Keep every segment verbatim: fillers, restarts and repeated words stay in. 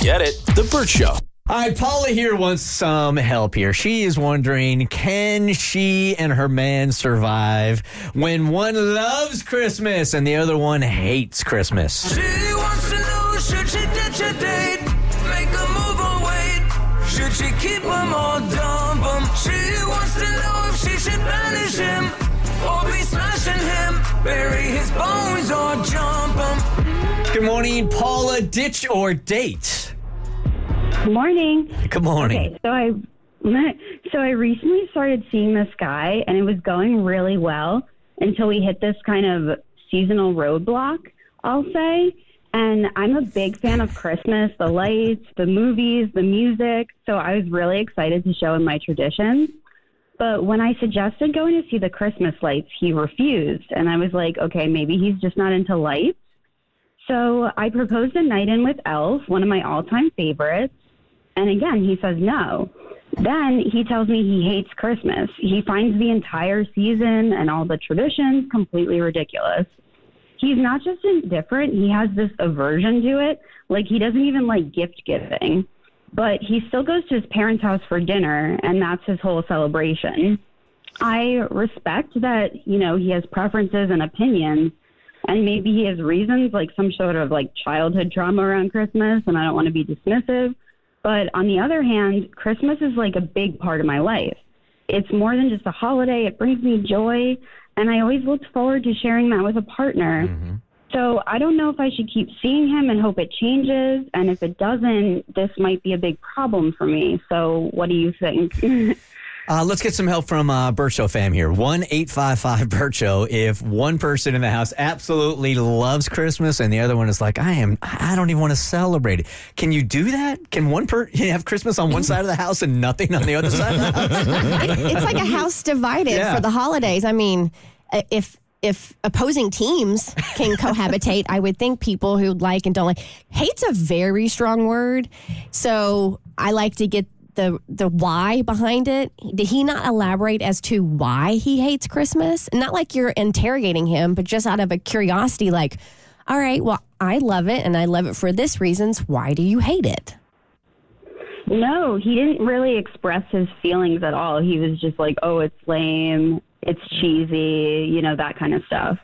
Get it. The Bert Show. All right, Paula here wants some help here. She is wondering, can she and her man survive when one loves Christmas and the other one hates Christmas? She wants to know, should she ditch a date? Make a move or wait? Should she keep him or dump him? She wants to know if she should banish him or be smashing him, bury his bones or jump him. Good morning, Paula. Ditch or date? Good morning. Good morning. Okay, so I, so I recently started seeing this guy, and it was going really well until we hit this kind of seasonal roadblock, I'll say. And I'm a big fan of Christmas, the lights, the movies, the music. So I was really excited to show him my traditions. But when I suggested going to see the Christmas lights, he refused. And I was like, okay, maybe he's just not into lights. So I proposed a night in with Elf, one of my all-time favorites, and again, he says no. Then he tells me he hates Christmas. He finds the entire season and all the traditions completely ridiculous. He's not just indifferent, he has this aversion to it, like he doesn't even like gift giving, but he still goes to his parents' house for dinner, and that's his whole celebration. I respect that, you know, he has preferences and opinions, and maybe he has reasons, like some sort of like childhood trauma around Christmas, and I don't want to be dismissive. But on the other hand, Christmas is like a big part of my life. It's more than just a holiday. It brings me joy, and I always looked forward to sharing that with a partner. Mm-hmm. So I don't know if I should keep seeing him and hope it changes. And if it doesn't, this might be a big problem for me. So what do you think? Uh, let's get some help from uh, Bert Show fam here. one eight five five BERT SHOW. If one person in the house absolutely loves Christmas and the other one is like, I am, I don't even want to celebrate it. Can you do that? Can one person have Christmas on one side of the house and nothing on the other side of the house? it, it's like a house divided yeah. for the holidays. I mean, if if opposing teams can cohabitate, I would think people who like and don't like. Hate's a very strong word, so I like to get the the why behind it. Did he not elaborate as to why he hates Christmas? Not like you're interrogating him, but just out of a curiosity, like, all right, well, I love it, and I love it for this reasons. Why do you hate it? No, he didn't really express his feelings at all. He was just like, oh, it's lame, it's cheesy, you know, that kind of stuff.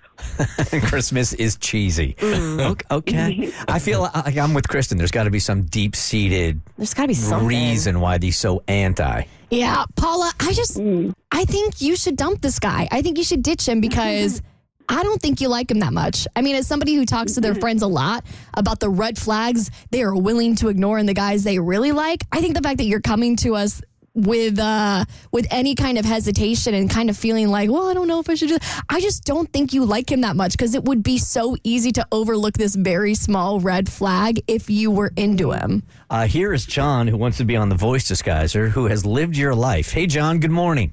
Christmas is cheesy. Mm. Okay. I feel like I'm with Kristen. There's got to be some deep-seated There's gotta be something. reason why he's so anti. Yeah, Paula, I just, mm. I think you should dump this guy. I think you should ditch him because I don't think you like him that much. I mean, as somebody who talks to their friends a lot about the red flags they are willing to ignore and the guys they really like, I think the fact that you're coming to us with uh, with any kind of hesitation and kind of feeling like, well, I don't know if I should do that. I just don't think you like him that much because it would be so easy to overlook this very small red flag if you were into him. Uh, here is John, who wants to be on The Voice Disguiser, who has lived your life. Hey, John, good morning.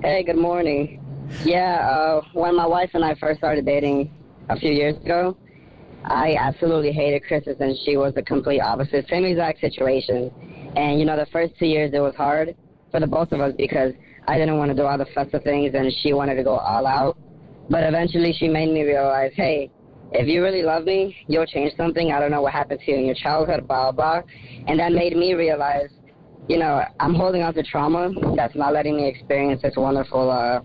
Hey, good morning. Yeah, uh, when my wife and I first started dating a few years ago, I absolutely hated Christmas, and she was the complete opposite. Same exact situation. And, you know, the first two years, it was hard for the both of us because I didn't want to do all the festive things, and she wanted to go all out. But eventually, she made me realize, hey, if you really love me, you'll change something. I don't know what happened to you in your childhood, blah, blah, blah. And that made me realize, you know, I'm holding on to trauma that's not letting me experience this wonderful uh,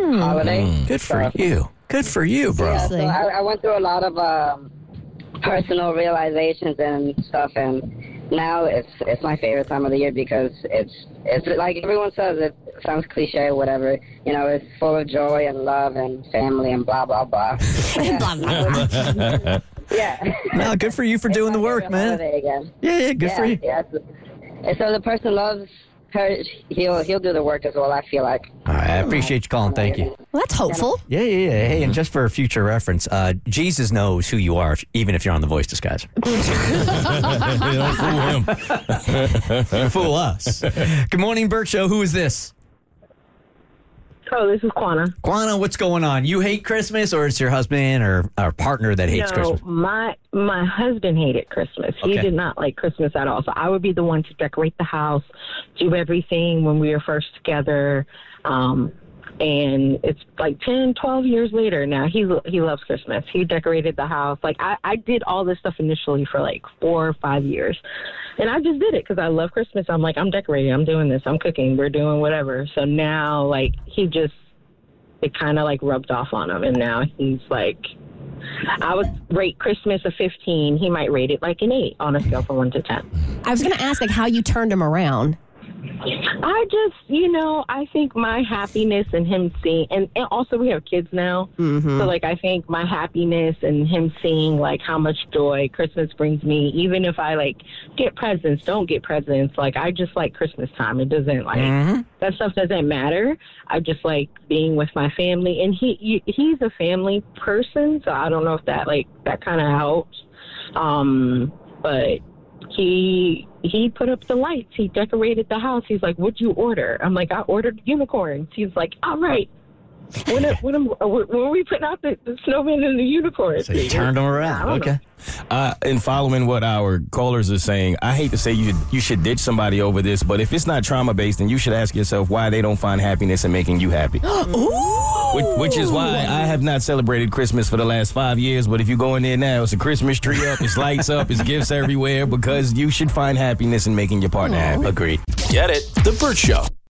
hmm. holiday. Good for so, you. Good for you, bro. Yeah, so I, I went through a lot of um, personal realizations and stuff, and now it's it's my favorite time of the year because it's it's like everyone says, it sounds cliche or whatever, you know, it's full of joy and love and family and blah blah blah. blah, blah, blah. Yeah. No, good for you for it's doing the work, man. Again. Yeah, yeah, good yeah, for you. Yeah. And so the person loves her, he'll he'll do the work as well, I feel like. All right, I appreciate you calling. Thank you. Well, that's hopeful. Yeah, yeah, yeah. Hey, and just for future reference, uh, Jesus knows who you are, even if you're on The Voice Disguiser. Don't fool him. Don't fool us. Good morning, Bert Show. Who is this? Oh, this is Quanah. Quanah, what's going on? You hate Christmas, or it's your husband or our partner that hates no, Christmas? No, my, my husband hated Christmas. Okay. He did not like Christmas at all. So I would be the one to decorate the house, do everything when we were first together. Um, and it's like ten, twelve years later now. He he loves Christmas. He decorated the house. Like, I, I did all this stuff initially for like four or five years. And I just did it because I love Christmas. I'm like, I'm decorating. I'm doing this. I'm cooking. We're doing whatever. So now, like, he just, it kind of like rubbed off on him. And now he's like, I would rate Christmas a fifteen. He might rate it like an eight on a scale from one to ten. I was going to ask, like, how you turned him around. I just, you know, I think my happiness and him seeing, and, and also we have kids now, mm-hmm. so, like, I think my happiness and him seeing, like, how much joy Christmas brings me, even if I, like, get presents, don't get presents, like, I just like Christmas time. It doesn't, like, mm-hmm. that stuff doesn't matter. I just like being with my family, and he he's a family person, so I don't know if that, like, that kind of helps, um, but... He he put up the lights. He decorated the house. He's like, "What'd you order?" I'm like, "I ordered unicorns." He's like, "All right, when are, when, are, when are we putting out the, the snowman and the unicorns?" So you turned them around. Okay. Uh, and following what our callers are saying, I hate to say you you should ditch somebody over this, but if it's not trauma based, then you should ask yourself why they don't find happiness in making you happy. Which, which is why I have not celebrated Christmas for the last five years. But if you go in there now, it's a Christmas tree up, it's lights up, it's gifts everywhere, because you should find happiness in making your partner happy. Agreed. Get it? The Bert Show.